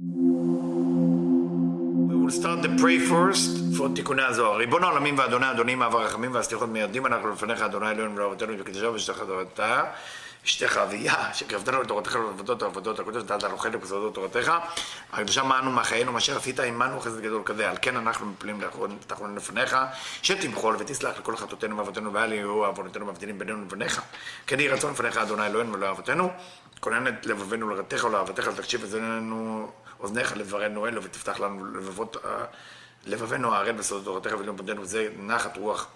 We will start the pray first for Tikkunei Zohar. ריבון העולמים ואדוני אדונים אב הרחמים והסליחות מיירדים אנחנו לפניך אדוני אלוהינו ולאבותינו בקדושה ובשתך תורתה אשתך אביה שקרבתנו לתורתך ולעבודות העבודות הקודש דעת הלוחד ובשדות תורתך הקדושה מענו מחיינו מאשר עשית עמנו חסד גדול כזה. על כן אנחנו מפלים תחרון לפניך שתמחול ותסלח לכל חטאותינו ועוונותינו ואל יהיו עוונותינו מבדילים בינינו לבניך כן יהי רצון לפניך אדוני אלוהינו ולאבותינו כונן את לבבינו לרעתך ולאהבתך תקשיב אוזניך לברנו אלו ותפתח לנו לבבינו הערל וסודות תורתך ולמודנו זה נחת רוח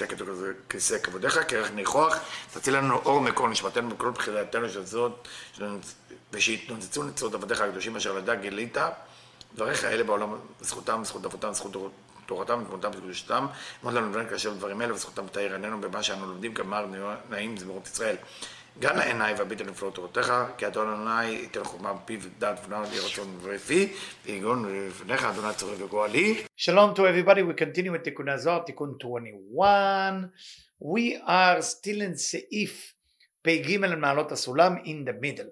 ולקטו כיסא כבודיך כרך ניחוח תציל לנו אור מקור נשמתנו וכל בחירתנו שזאת ושיתנוצצו נצרות עבדיך הקדושים אשר לדע גילית דבריך האלה בעולם זכותם זכות אבותם זכות תורתם ותמותם וקדושתם עמוד לנו לבן כאשר דברים אלה וזכותם תאיר עינינו במה שאנו לומדים כמר נעים זמרות ישראל גן העיניי והביט לנפלאות תורתך, כי אדון עיניי ייתן חוכמה פיו דעת ונער ירצון ורפי, ויגון לפניך אדוני צורך וגואלי. Shalom to everybody, we continue with Tikkunei Zohar, Tikkun 21. We are still in Saif, Pegimel Malota Sulam, in the middle.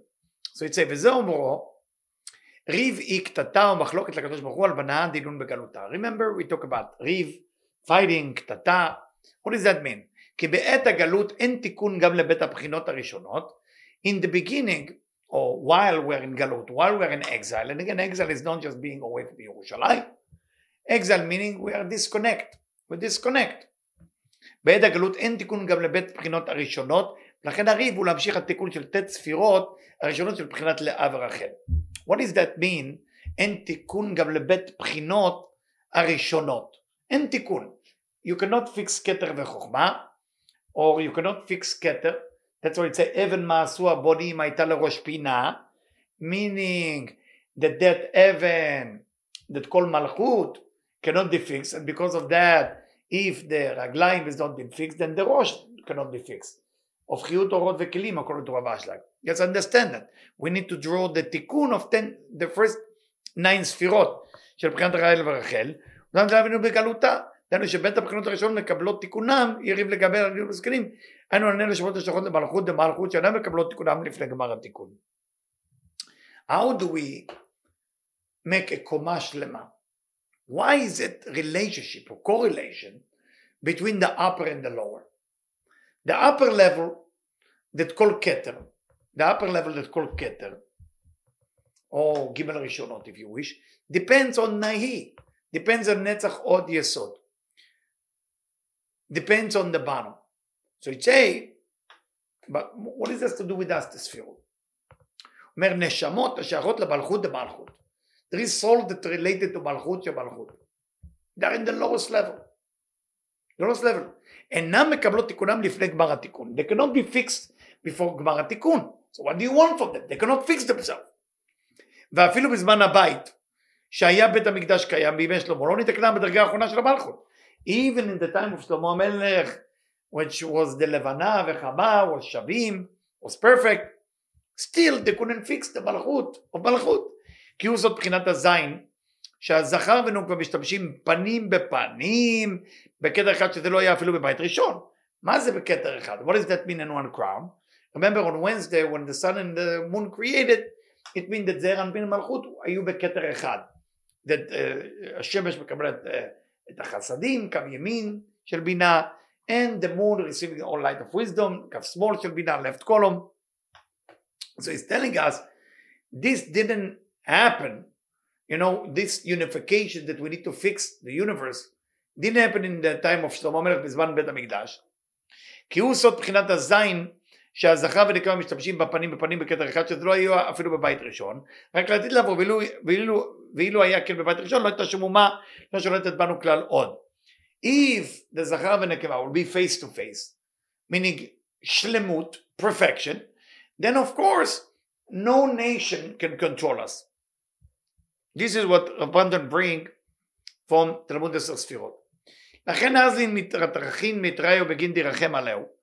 So it says, Vizomoro Riv ik Tatao מחלוקת לקדוש ברוך הוא על בנה דילון בגלותה. Remember, we talk about Riv, fighting, Tatao. What does that mean? כי בעת הגלות אין תיקון גם לבית הבחינות הראשונות. In the beginning, or while we're in galut, while we're in exile, and again, exile is not just being away from Yerushalayim. Exile meaning we are disconnect. We disconnect. בעת הגלות אין תיקון גם לבית הבחינות הראשונות, לכן הריב הוא להמשיך התיקון של תת ספירות הראשונות של בחינת לאה ורחל. What does that mean? אין תיקון גם לבית בחינות הראשונות. אין תיקון. You cannot fix כתר וחוכמה. Or you cannot fix keter. That's why it says even maasua boni maitala rosh pina, meaning that even that kol malchut cannot be fixed, and because of that, if the raglaim has not been fixed, then the rosh cannot be fixed. Of chiyut orot vekelim according to Rav Ashlag. Let's understand that. We need to draw the tikkun of the first 9 sfirot של בחינת רחל ורחל. דהיינו שבית הבחינות הראשון מקבלות תיקונם, יריב לגבי הרגילים וזקנים, היינו ענן לשבות השלכות למלכות דמלכות שאינם מקבלות תיקונם לפני גמר התיקון. How do we make a קומה שלמה? Why is it relationship or correlation between the upper and the lower? The upper level that called keter, or גימל ראשונות if you wish, depends on nahi, depends on netzach od yesod. Depends on the bottom. So it say, but what is this to do with us, the sphere? Mer neshamot asherot lebalchut debalchut. There is soul that related to balchut shebalchut. They are in the lowest level. Einam mekablot tikunam lifnei gemar hatikun. They cannot be fixed before gemar hatikun. So what do you want from them? They cannot fix themselves. Ve'afilu bizman habayit. שהיה בית המקדש קיים בימי שלמה, לא נתקנה בדרגה האחרונה של המלכות. Even in the time of שלמה המלך, which was the לבנה וחמה, was שווים, was perfect, still they couldn't fix the מלכות, of מלכות. כי הוא זאת בחינת הזין, שהזכר ונוקבה משתמשים פנים בפנים, בקטר אחד שזה לא היה אפילו בבית ראשון. מה זה בקטר אחד? What does that mean in one crown? Remember on Wednesday when the sun and the moon created, it means that זעיר אנפין מלכות היו בקטר אחד. That השמש מקבלת את החסדים, קו ימין של בינה, and the moon receiving all light of wisdom, קו שמאל של בינה, left column. So it's telling us, this didn't happen, you know, this unification that we need to fix the universe, didn't happen in the time of שלמה המלך בזמן בית המקדש. כי הוא סוד בחינת הזין, שהזכר ונקבה משתמשים בפנים בקטר אחד, שזה לא היה אפילו בבית ראשון, רק לעתיד לבוא, ואילו היה כן בבית ראשון, לא הייתה שמומה, לא שולטת בנו כלל עוד. If the זכר ונקבה will be face to face, meaning שלמות, perfection, then of course, no nation can control us. This is what Rav Brandwin bring from תלמוד 10 ספירות. לכן אזלין מתרחין מתראיו בגין דירחם עליהו.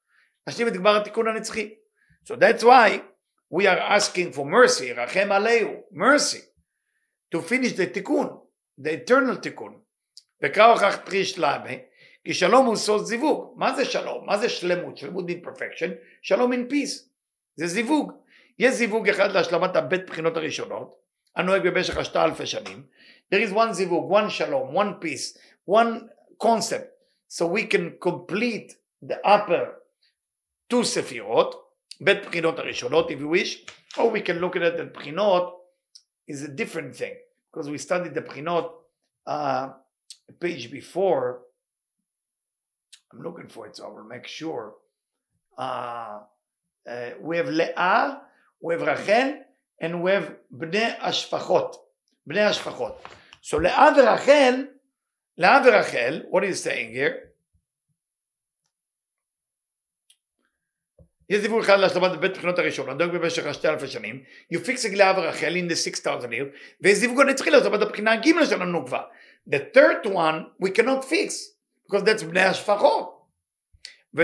נשלים את גמר התיקון הנצחי. So that's why we are asking for mercy, רחם עליהו, mercy, to finish the תיקון, the eternal תיקון. וקרא הוכח פרי שלמה, כי שלום הוא סוד זיווג. מה זה שלום? מה זה שלמות? שלמות in perfection, שלום in peace. זה זיווג. יש זיווג אחד להשלמת הבית בחינות הראשונות, There is one zivug, one shalom, one peace, one concept. So we can complete the upper two sefirot, bet prinot arishonot if you wish, or we can look at it, and prinot is a different thing, because we studied the prinot page before. I'm looking for it, so I will make sure. We have Leah, we have Rachel, and we have Bnei Ashfachot. Bnei Ashfachot. So Leah v'Rachel, what is saying here? You fixing Leah v'Rachel in the 6,000 year. The third one we cannot fix, because that's Bnei Ashfachot. So how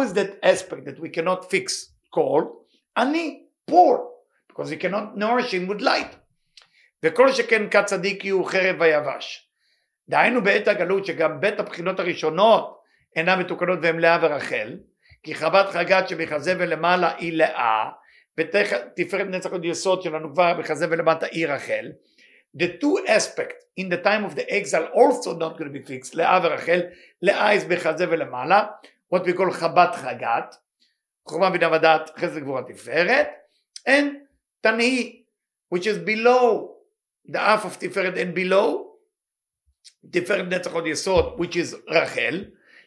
is that aspect that we cannot fix called ani, poor, because we cannot nourish him with light? The two aspects in the time of the exile also not going to be fixed. What we call Chabat Chagat, Chorma V'Navadat, Chesed Gvura Tiferet, and Tanhi, which is below the half of Tiferet and below Tiferet Netzach Od Yesod, which is Rachel.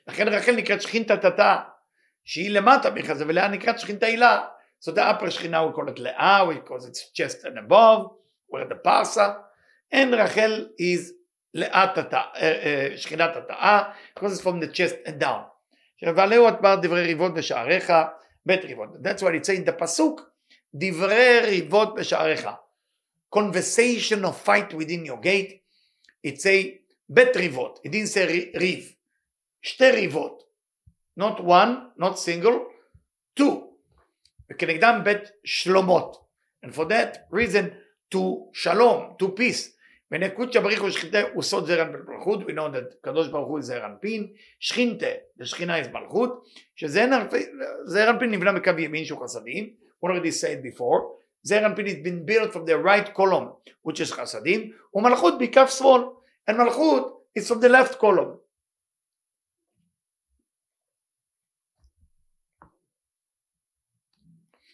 לכן רחל נקראת שכינתה תתה, שהיא למטה מחזה, ולאה נקראת שכינתה הילה. So the upper Shechina, we call it Leah, we call it chest and above, where the Parsa, and Rachel is Shechina Tata'ah, because it's from the chest and down. That's what it says in the Pasuk, Divrei Rivot B'Sha'arecha, conversation of fight within your gate. It says Bet Rivot, it didn't say Riv, Shte Rivot, not one, not single, two. וכנגדם בית שלומות, and for that reason to shalom, to peace. ונקוד שבריחו שכינתה וסוד זרן בלחוד, we know that קדוש ברוך הוא זרן פין, שכינתה, לשכינה is מלכות, שזרן פין נבנה מקו ימין שהוא חסדים, we already said before, זרן פין has been built from the right column, which is חסדים, ומלכות בקו שמאל, and מלכות is from the left column.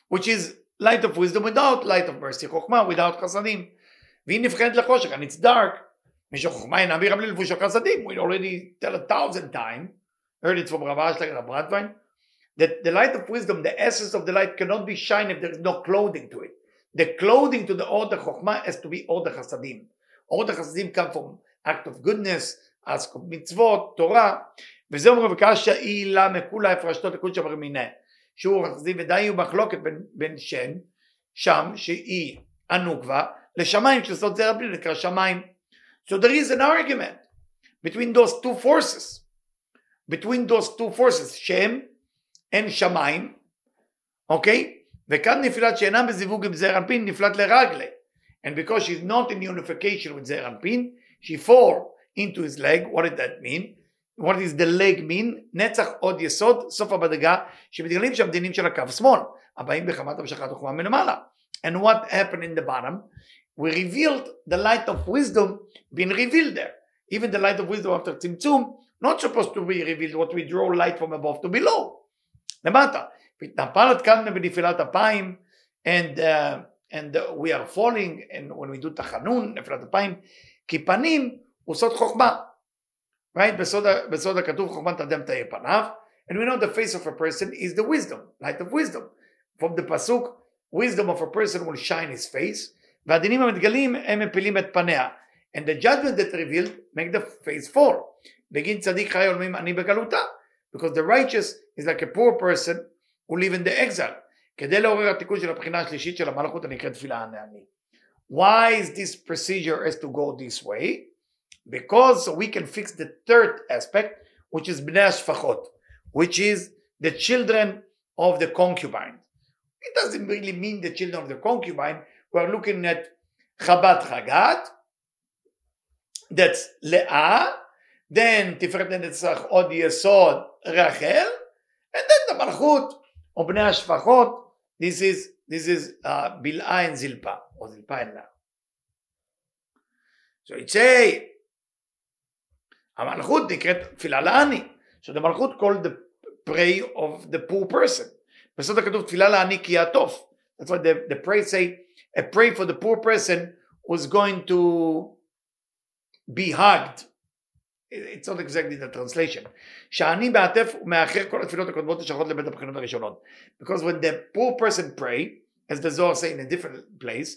Which is light of wisdom without light of mercy, Chokhmah without Chasadim. And it's dark. We already tell 1,000 times, heard it from Rav Ashlag and Rav Brandwin, that the light of wisdom, the essence of the light, cannot be shined if there is no clothing to it. The clothing to the order Chokhmah has to be order Chasadim. Order Chasadim come from act of goodness, ask of mitzvot, Torah. שהוא רחזי ודי הוא מחלוקת בין שם, שם שהיא הנוקבה, לשמיים שסוד זרע פלין, נקרא שמיים. So there is an argument between those two forces, שם and שמיים, אוקיי? וכאן נפלט שאינם בזיווג עם זרע פלין, נפלט לרגלי. And because she's not in unification with זרע פלין, she fall into his leg. What did that mean? What does the leg mean? Netzach od yesod, sof abadaga, שמתגלים שם דינים של הקו שמאל, הבאים בחמת המשכת החומה מלמעלה. And what happened in the bottom? We revealed the light of wisdom being revealed there. Even the light of wisdom after tzimtzum, not supposed to be revealed, what we draw light from above to below. למטה. ותנפלת כאן בנפילת אפיים, and we are falling, and when we do תחנון, נפילת אפיים, כי פנים הוא סוד חוכמה. Right? And we know the face of a person is the wisdom, light of wisdom. From the Pasuk, wisdom of a person will shine his face. And the judgment that revealed make the face fall. Because the righteous is like a poor person who live in the exile. Why is this procedure has to go this way? Because we can fix the third aspect, which is Bnei Ashfachot, which is the children of the concubine. It doesn't really mean the children of the concubine. We are looking at Chabat Chagat, that's Leah, then Tiferet Netzach od Yesod Rachel, and then the Malchut Obnei Ashfachot. This is Bil'ah and Zilpa, or Zilpa and La. So it say a Malchut nikrat Tfilah La'ani. So the Malchut called the pray of the poor person. That's why the pray say a pray for the poor person who's going to be hugged. It's not exactly the translation. Because when the poor person pray, as the Zohar say in a different place,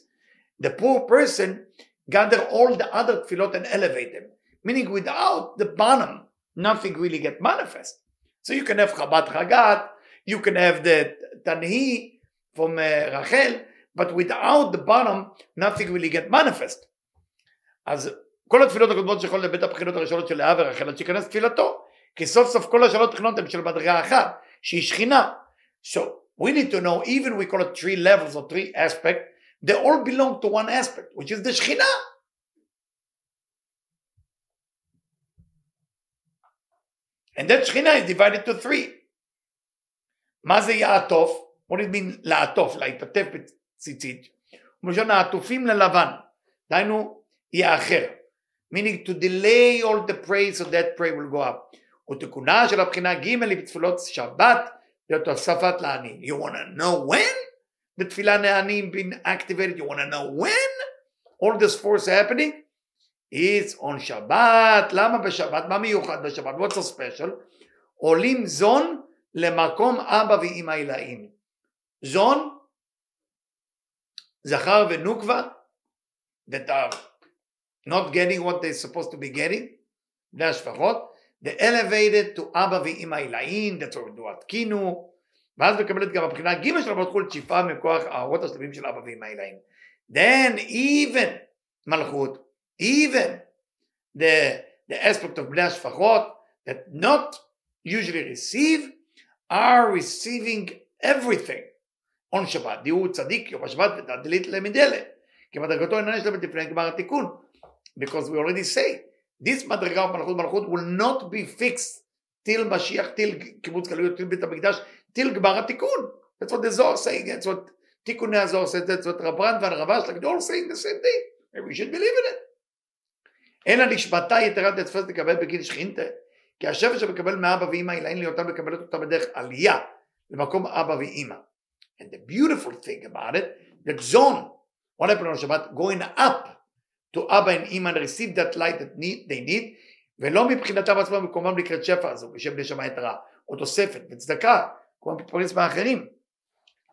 the poor person gather all the other tefillot and elevate them. Meaning without the banam, nothing really get manifest. So you can have Chabad Chagat, you can have the Tanhi from Rachel, but without the bottom, nothing really get manifest. As כל התפילות הקודמות שיכול לבית הבחינות הראשונות של לאה ורחל, שכנס תפילתו, כי סוף סוף כל השלוש תכנות הן של מדרגה אחת, שהיא שכינה. So we need to know, even we call it three levels or three aspects, they all belong to one aspect, which is the Shekhinah. And that Shekhinah is divided to three. מה זה יעטוף? What does it mean לעטוף? להתעטף בציצית. ומשון העטופים ללבן. דהיינו, יהיה אחר. Meaning to delay all the praise so that prayer will go up. ותכונה של הבחינה ג' בתפילות שבת, להיות הוספת לעניים. You want to know when? The תפילה לעניים been activated. You want to know when? All this force happening? It's on Shabbat. למה בשבת? מה מיוחד בשבת? What's so special? עולים זון למקום אבא ואמא אילאים. זון, זכר ונוקבה, that are not getting what they're supposed to be getting, they elevated to אבא ואמא אילאים, that's what we do at קינו, ואז מקבלת גם הבחינה ג' של המלכות שפעה מכוח האורות השלמים של אבא ואמא אילאים. Then even מלכות, even the aspect of בני השפחות that not usually receive are receiving everything on Shabbat. דיהו צדיק יום השבת ותדלית למדלה. כי מדרגתו אינה נשלמת לפני גמר התיקון. Because we already say, this מדרגה of מלכות מלכות will not be fixed till Mashiach, till קיבוץ גלויות, till בית המקדש, till גמר התיקון. That's what the Zohar saying, that's what תיקוני Zohar said, that's what Rav Brandwin and Ravash, like they're all saying the same thing. And we should believe in it. אלא נשמתה יתרה תצפת לקבל בגין שכינתה. כי השפע שמקבל מאבא ואמא אילאין להיותם מקבלת אותה בדרך עלייה למקום אבא ואמא. And the beautiful thing about it, that zone, what happened on Shabbat, going up to Abba and Ima and receive that light that they need, ולא מבחינתם עצמם מקומם לקראת שפע הזו, בשם נשמה יתרה, או תוספת, בצדקה, כמו מתפרנס מהאחרים.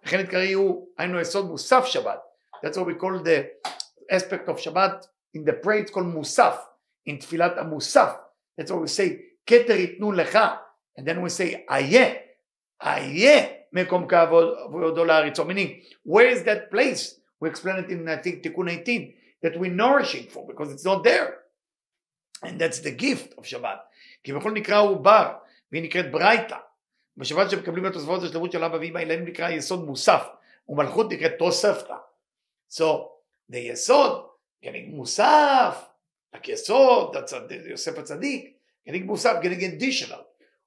לכן עיקרי הוא, היינו יסוד מוסף שבת. That's what we call the aspect of Shabbat in the prayer, it's called מוסף, in תפילת המוסף. That's what we say, כתר יתנו לך, and then we say, איה, מקום כעבודו לארצו. Meaning, where is that place? We explain it in, I think, Tikkun 18, that we're nourishing for, because it's not there. And that's the gift of Shabbat. כי בכל נקרא הוא בר, והיא נקראת ברייתא. בשבת שמקבלים את התוספות השלמות של אבא ואמא, אליהם נקרא יסוד מוסף, ומלכות נקראת תוספתא. So, the יסוד, getting מוסף, רק יסוד, יוסף הצדיק, getting מוסף, getting additional,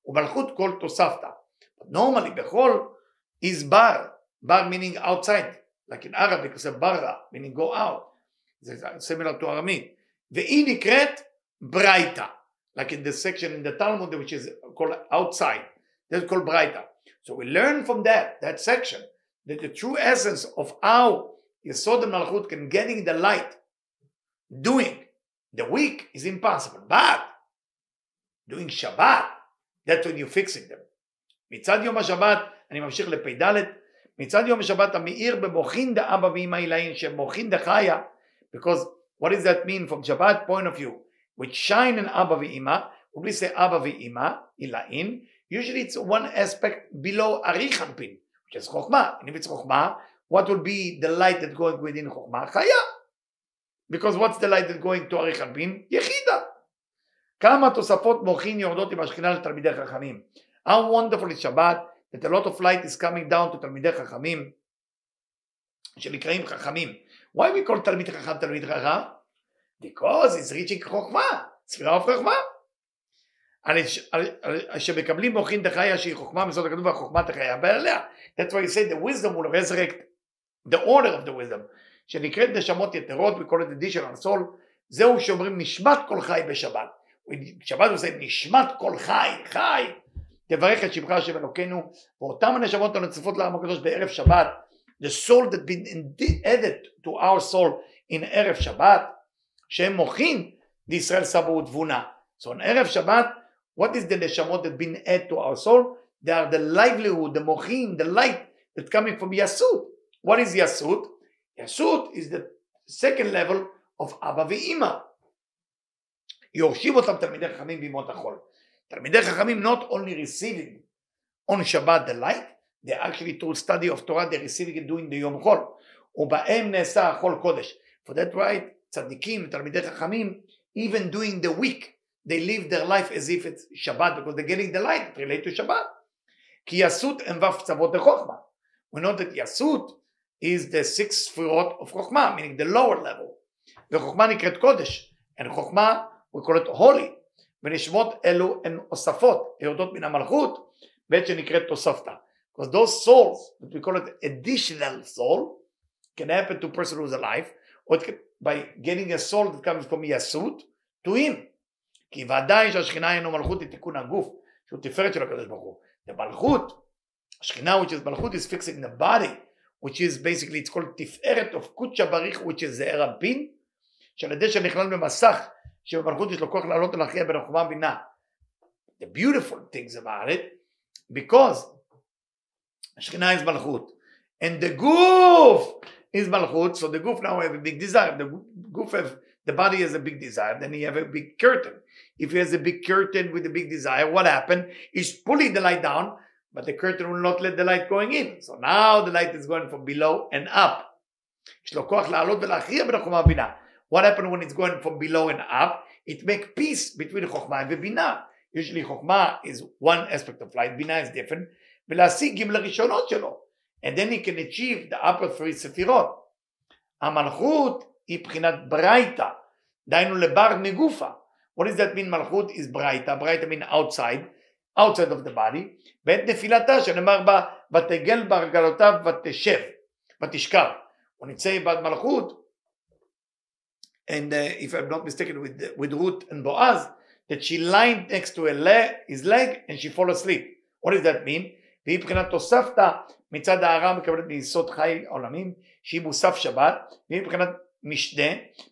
ומלכות כל תוספתא. Normally, bechol is bar meaning outside, like in Arabic, you say barra, meaning go out. It's similar to Aramid. Ve'i nikret braita, like in the section in the Talmud, which is called outside. That's called braita. So we learn from that section, that the true essence of how Yesod and Malchut can getting the light, doing the weak is impossible, but doing Shabbat, that's when you're fixing them. מצד יום השבת, אני ממשיך לפי ד', מצד יום השבת המאיר במוחין דאבא ואמא אילאין, שמוחין דחיה, because what does that mean from Shabbat point of view? We shine in אבא ואמא, when we say אבא ואמא אילאין, usually it's one aspect below אריחנפין, which is חוכמה, and if it's חוכמה, what will be the light that going within חוכמה? חיה, because what's the light that going to אריחנפין? יחידה. כמה תוספות מוחין יורדות עם השכינה לתלמידי חכמים. How wonderful is Shabbat, that a lot of light is coming down to Talmidei Chachamim, שנקראים חכמים. Why we call Talmid Chacham, Talmid Chacham? Because it's reaching Chokhmah, Sfira of Chokhmah. That's why you say the wisdom will resurrect the order of the wisdom. We call it the dish on soul. זהו שאומרים נשמת כל חי בשבת. בשבת הוא עושה נשמת כל חי, חי. תברך את שמך השם אלוקינו, ואותם הנשמות הנצפות לעם הקדוש בערב שבת, the soul that been added to our soul in ערב שבת, שהם מוחים לישראל סבא ותבונה. So on ערב שבת, what is the נשמות that been added to our soul? They are the livelihood, the מוחים, the light that coming from יסוד. What is יסוד? יסוד is the second level of אבא ואמא. יורשים אותם תלמידי חכמים בימות החול. תלמידי חכמים not only receiving on Shabbat the light, they actually through study of Torah they receiving it during the יום חול. ובהם נעשה החול קודש. For that right, צדיקים, תלמידי חכמים, even during the week, they live their life as if it's Shabbat, because they're getting the light related to Shabbat. כי יסות הם ו' צוות לחוכמה. We know that יסות is the sixth sefirot of חוכמה, meaning the lower level. וחוכמה נקראת קודש, and חוכמה we call it holy, ונשמות אלו הן אוספות, היורדות מן המלכות, בעת שנקראת תוספתא. Because those souls, that we call it additional soul, can happen to a person who's alive, or it can, by getting a soul that comes from יסוד, to him. כי ודאי שהשכינה אינו מלכות היא תיקון הגוף, שהוא תפארת של הקדוש ברוך הוא. The מלכות, השכינה which is מלכות is fixing the body, which is basically, it's called תפארת of קודשא בריך, which is זעיר אנפין, שעל ידי שנכלל במסך, שבמלכות יש לו כוח לעלות ולהכריע בין חוכמה ובינה. The beautiful things about it, because השכינה is מלכות, and the goof is מלכות, so the goof now have a big desire, the goof have, the body has a big desire, then he have a big curtain. If he has a big curtain with a big desire, what happened? He's pulling the light down, but the curtain will not let the light going in. So now the light is going from below and up. יש לו כוח לעלות ולהכריע בין חוכמה ובינה. What happens when it's going from below and up? It makes peace between Chokhmah and Binah. Usually Chokhmah is one aspect of light, Binah is different. And then he can achieve the upper three sefirot. Amalchut is b'chinat braita. Dainu lebar megufa. What does that mean? Malchut is braita. Braita means outside, outside of the body. B'et nefilata shenemar ba v'tegel bargalotav v'teshev v'tishkav. When it says about Malchut, and if I'm not mistaken with Ruth and Boaz, that she lined next to his leg and she fell asleep. What does that mean? והיא מבחינת תוספתא מצד ההערה מקבלת מיסוד חי עולמים, שהיא מוסף שבת, והיא מבחינת משנה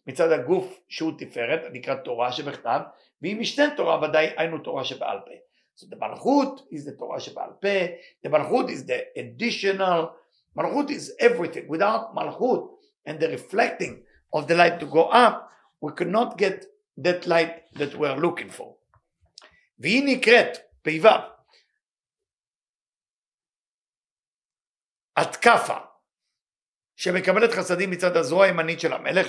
מצד הגוף שהוא תפארת, נקרא תורה שבכתב, והיא משנה תורה ודאי היינו תורה שבעל פה. So the מלכות is the תורה שבעל פה, the מלכות is the additional, מלכות is everything. Without מלכות and the reflecting of the light to go up, we could not get that light that we are looking for. והיא נקראת, פייבב, התקפה, שמקבלת חסדים מצד הזרוע הימנית של המלך,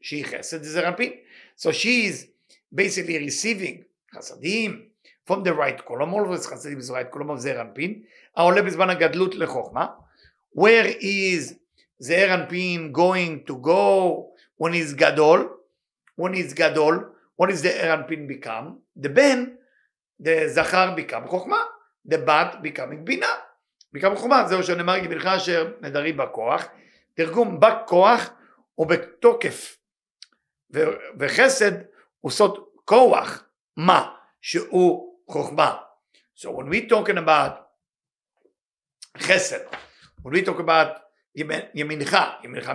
שהיא חסד, זה רפין. So she is basically receiving חסדים from the right column, always חסדים is right column of זה רפין, העולה בזמן הגדלות לחוכמה, where is זעיר אנפין going to go, when he's gadol, what is the זעיר אנפין become? The ben, the זכר become חוכמה, the bat becoming בינה, become חוכמה, זהו שנאמר גבילך אשר נדרי בכוח, תרגום בכוח ובתוקף, וחסד הוא סוד כוח, מה שהוא חוכמה. So when we talking about חסד, when we talk about ימינך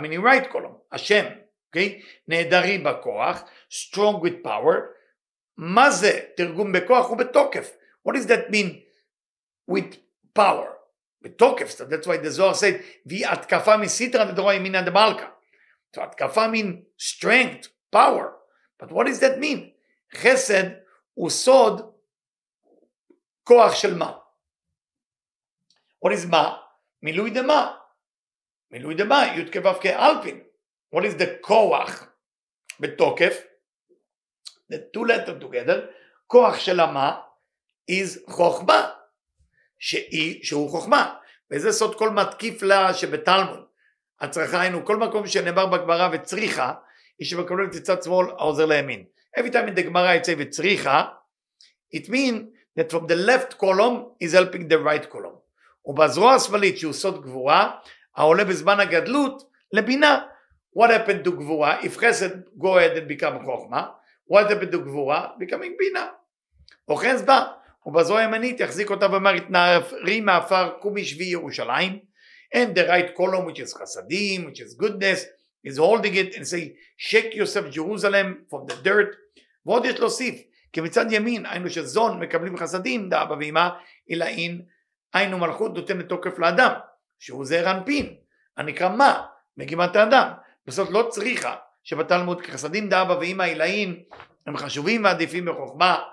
meaning right column, השם, okay? נהדרי בכוח, strong with power, מה זה תרגום בכוח ובתוקף? What does that mean with power? בתוקף, so that's why the Zohar said, והיא התקפה מסיטרא דדרא ימינא דמלכא. So התקפה means strength, power, but what does that mean? חסד הוא סוד כוח של מה? What is מה? מילוי דמה. מילוי דמה, י' כו' כאלפין. What is the כוח? בתוקף, the two letters together, כוח של המה is חוכמה, שהוא חוכמה. וזה סוד כל מתקיף לה שבתלמוד. הצריכה היינו, כל מקום שנאמר בגמרא וצריכה, היא שמקבלים את צד שמאל העוזר לימין. Every time in the גמרא יצא וצריכה, It means that from the left column is helping the right column. ובזרוע השמאלית שהוא סוד גבורה, העולה בזמן הגדלות לבינה. What happened to גבורה? If חסד go ahead and become חוכמה, what happened to גבורה? Becoming בינה. אוכנס בה, ובזרוע הימנית יחזיק אותה ואמר, התנערי מעפר קומי שבי ירושלים, and the right column which is חסדים, which is goodness, is holding it and say, shake yourself Jerusalem from the dirt. ועוד יש להוסיף, כי מצד ימין, היינו שזון מקבלים חסדים, דאבא ואמא, אלא אין, היינו מלכות נותנת תוקף לאדם, שהוא זעיר אנפין, הנקרא מה? מגימת האדם. בסוף לא צריכה שבתלמוד כחסדים דאבא ואמא אלאין, הם חשובים ועדיפים בחוכמה,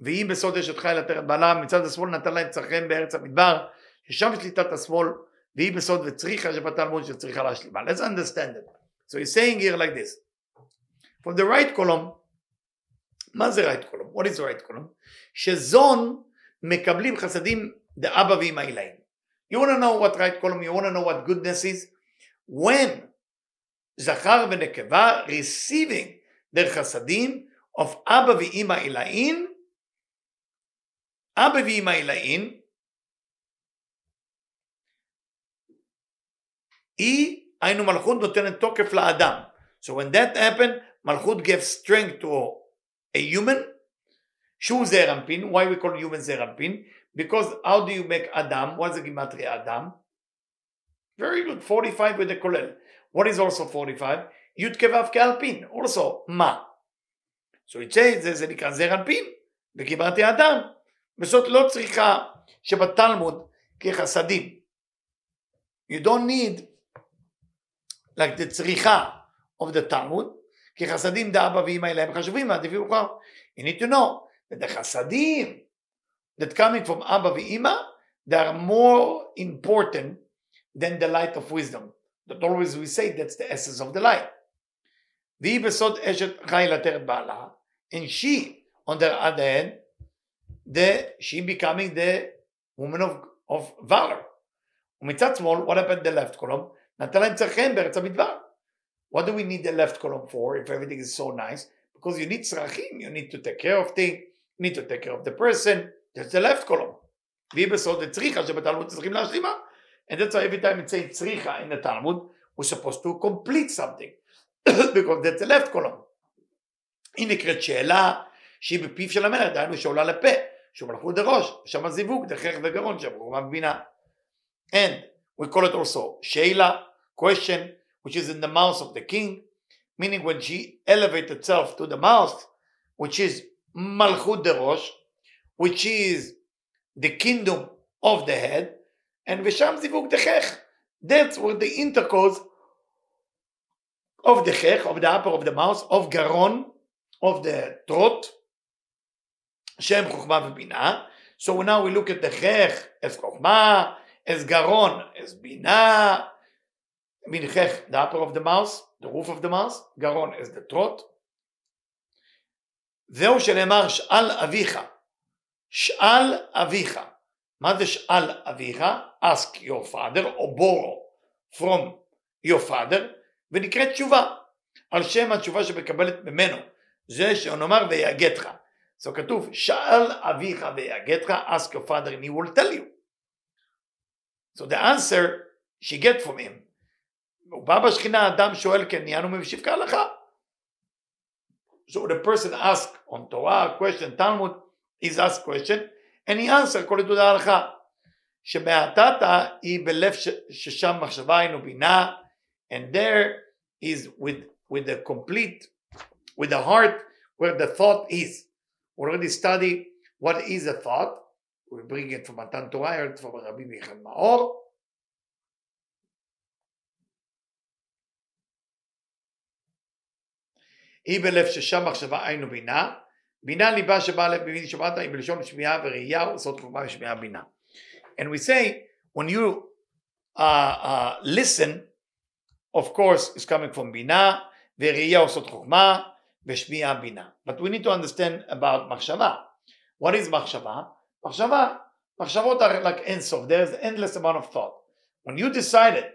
ואם בסוד יש את חיל התרת בעלה, מצד השמאל נתן להם צרכם בארץ המדבר, ששם שליטת השמאל, ואם בסוד וצריכה שבתלמוד שצריכה להשלימה. Let's understand it. So he's saying here like this. From the right column, מה זה right column? What is right column? שזון מקבלים חסדים דאבא ואמא אלאין. You want to know what right column, you want to know what goodness is? When Zachar and Nekeva receiving their chasadim of Abba v'Ima Ilain, Abba v'Ima Ilain, היינו מלכות נותנת תוקף לאדם. So when that happened, מלכות gave strength to a human, שהוא זעיר אנפין. Why we call human זעיר אנפין? Because how do you make Adam? What's the gematria Adam? Very good, 45 with the kolel. What is also 45? Yud kevav kealpin, also ma. So it says, זה נקרא זר אלפין, וקיבלתי אדם. וזאת לא צריכה שבתלמוד כחסדים. You don't need like the צריכה of the Talmud, כי חסדים דאבא ואמא אליהם חשובים, מעדיפים וכבר. You need to know that the חסדים that coming from אבא ואמא, they are more important than the light of wisdom. That always we say, that's the essence of the light. And she, on the other hand, she becoming the woman of valor. ומצד שמאל, what happened to the left column? What do we need the left column for if everything is so nice? Because you need tzrachim, you need to take care of things, you need to take care of the person. That's the left column. And that's why every time it says tzricha in the Talmud, we're supposed to complete something. Because that's the left column. היא נקראת שאלה שהיא בפיו של המלך, דהיינו שעולה לפה, שמלכו דראש, שם הזיווג, דחך וגרון, שם רוב המבינה. And we call it also שאלה, question, which is in the mouth of the king, meaning when she elevates herself to the mouth, which is מלכות דראש, which is the kingdom of the head, and Vesham Zivuk Dechech. That's where the intercourse of the Dechech, of the upper of the mouth, of Garon, of the throat, Shem Chochma V'Bina. So now we look at the Dechech as Chochma, as Garon, as Bina. I mean, Chech, the upper of the mouth, the roof of the mouth, Garon as the throat. Zeu shenemar Sh'al Avicha. Sh'al Avicha. What is Sh'al Avicha? Ask your father, or borrow from your father, ונקראת תשובה, על שם התשובה שמקבלת ממנו, זה שנאמר ויגדך. So כתוב, שאל אביך ויגדך, ask your father and he will tell you. So the answer she get from him. ובא בשכינה אדם שואל כן נהיינו משפקה לך. So the person ask on Torah, question, Talmud, is asked question, and he answer, כל ידוד ההלכה. שמעתתה היא בלב ששם מחשבה אינו בינה, and there is with the complete, with the heart, where the thought is. We already study what is a thought. We bring it from Matan Torah, I heard from Rabbi Meir Maor. היא בלב ששם מחשבה אינו בינה, בינה ליבה שבא לב בבין שמעת היא בלשון שמיעה וראייה וסוד חוכמה ושמיעה בינה. And we say, when you listen, of course, it's coming from Bina, V'riyah osot Chokhmah, V'shmi'ah Bina. But we need to understand about Machshava. What is Machshava? Machshavot are like ensof. There is an endless amount of thought. When you decided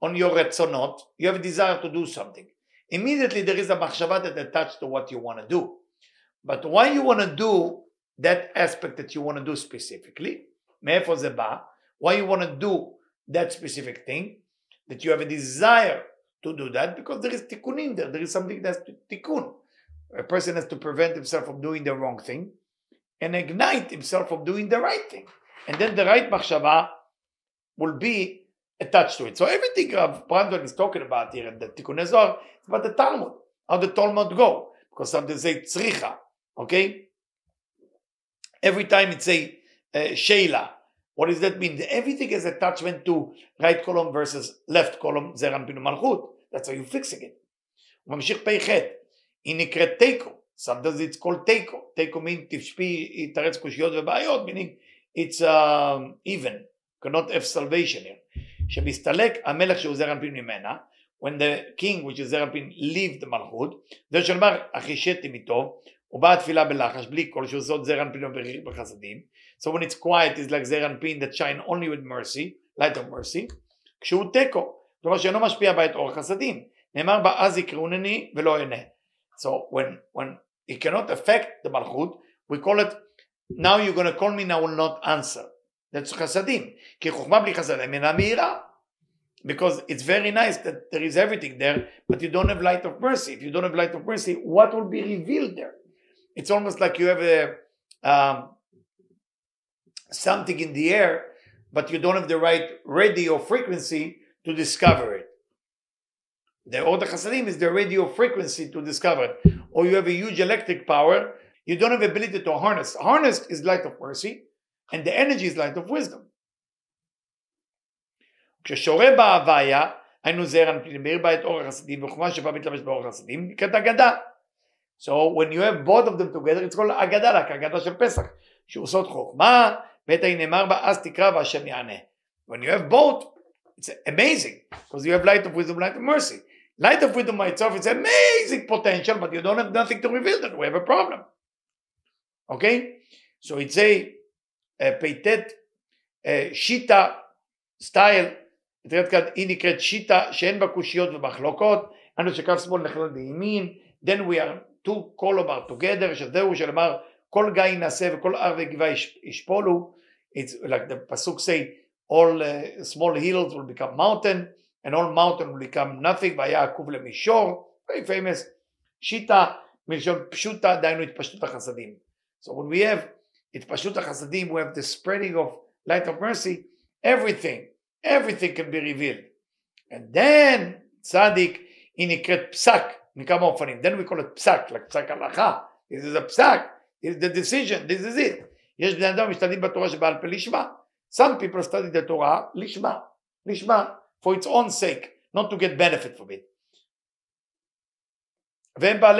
on your retzonot, you have a desire to do something. Immediately there is a Machshava that attached to what you want to do. But why you want to do that aspect that you want to do specifically. Me'efo ze ba? Why you want to do that specific thing? That you have a desire to do that because there is tikkun in there. There is something that's tikkun. A person has to prevent himself from doing the wrong thing and ignite himself from doing the right thing. And then the right machshava will be attached to it. So everything Rav Brandwin is talking about here in the Tikkunei Zohar is about the Talmud, how the Talmud go. Because sometimes they say tzricha, okay? Every time it's a sheila. What does that mean? Everything has attachment to right column versus left column, Zeran Pinu Malchut. That's how you're fixing it. Mamshich Peichet, inikret teiko. Sometimes it's called teiko. Teiko means tishpi itaretz kushiyot vebayot, meaning it's even. Cannot have salvation here. Shebistalek amelech shehu Zeran Pinu Mena. When the king, which is Zeran Pinu, leave the Malchut, the Shalmar achisheti mito. So when it's quiet, it's like Zeran Pin that shine only with mercy, light of mercy. So when it cannot affect the Malchut, we call it, now you're going to call me and I will not answer. That's chasadim. Because it's very nice that there is everything there, but you don't have light of mercy. If you don't have light of mercy, what will be revealed there? It's almost like you have something in the air, but you don't have the right radio frequency to discover it. The Orda Chasadim is the radio frequency to discover it. Or you have a huge electric power, you don't have the ability to harness. Harness is light of mercy, and the energy is light of wisdom. So when you have both of them together, it's called Agadah, like Agadah shel Pesach. When you have both, it's amazing because you have light of wisdom, light of mercy. Light of wisdom by itself is amazing potential, but you don't have nothing to reveal that. We have a problem. Okay? So it's a peitet, shita style. It's called inikret shita, she'en ba kushiyot v'machlokot, anu shekaf smol nechlal de'imin. Then we are two kolomar together. It's like the pasuk say, all small hills will become mountain, and all mountain will become nothing. Very famous. Shita milshon pshuta dainu itpashut hachasadim. So when we have itpashut hachasadim, we have the spreading of light of mercy. Everything can be revealed. And then tzaddik inikret psak. Then we call it psak, like psak halacha. This is a psak. This is the decision. This is it. Some people study the Torah lishma, lishma for its own sake, not to get benefit from it. They are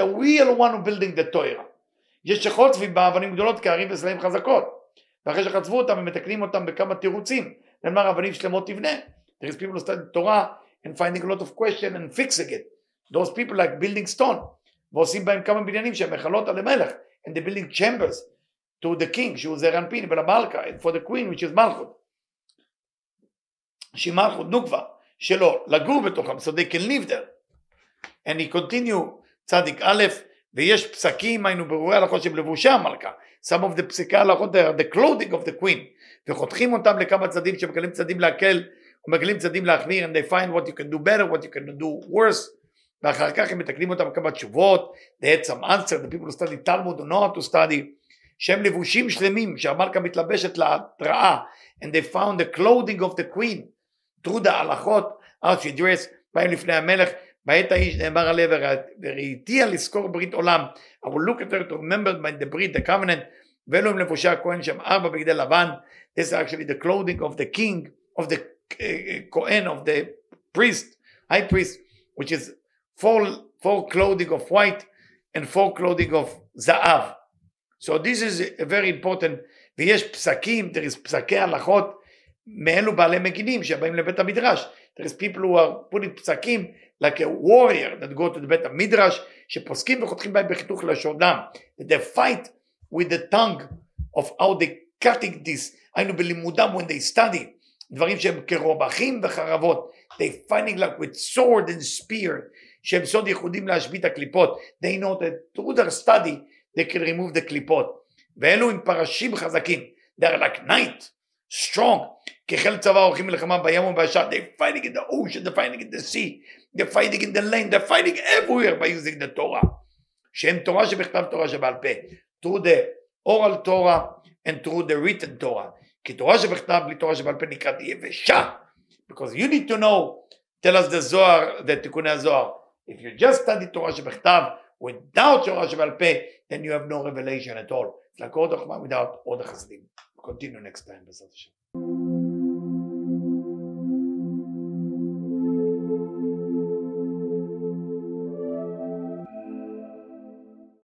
the real one who building the Torah. There is people who study Torah and finding a lot of question and fixing it. Those people like building stone. And they're building chambers to the king, and for the queen, which is Malchut. So they can live there. And he continue, Tzadik Aleph, some of the psika, the clothing of the queen. And they find what you can do better, what you can do worse. They had some answer. The people who study Talmud don't know how to study. And they found the clothing of the queen through the halachot, how she dressed. I will look at her to remember by the Brit, the covenant. This is actually the clothing of the king, of the Kohen, of the priest, high priest, which is four clothing of white and four clothing of za'av. So this is a very important. There is psakei halachot me'elu ba'alei meginim she'baim lebet hamidrash. There is people who are putting psakim like a warrior that go to the bet hamidrash she'poskim v'chotchim ba'im b'chituch lashonam. They fight with the tongue of how they cutting this. Hainu belimudam, when they study. They're fighting like with sword and spear. They know that through their study, they can remove the klipot. They're like knight, strong. They're fighting in the ocean, they're fighting in the sea, they're fighting in the land, they're fighting everywhere by using the Torah. Through the oral Torah and through the written Torah. Because you need to know, tell us the Zohar, the Tikkunei Zohar. If you just study Torah Shebechtav without Torah Shebal Peh, then you have no revelation at all. It's like Od Chachma without Od Chasidim. Continue next time, B'ezrat Hashem.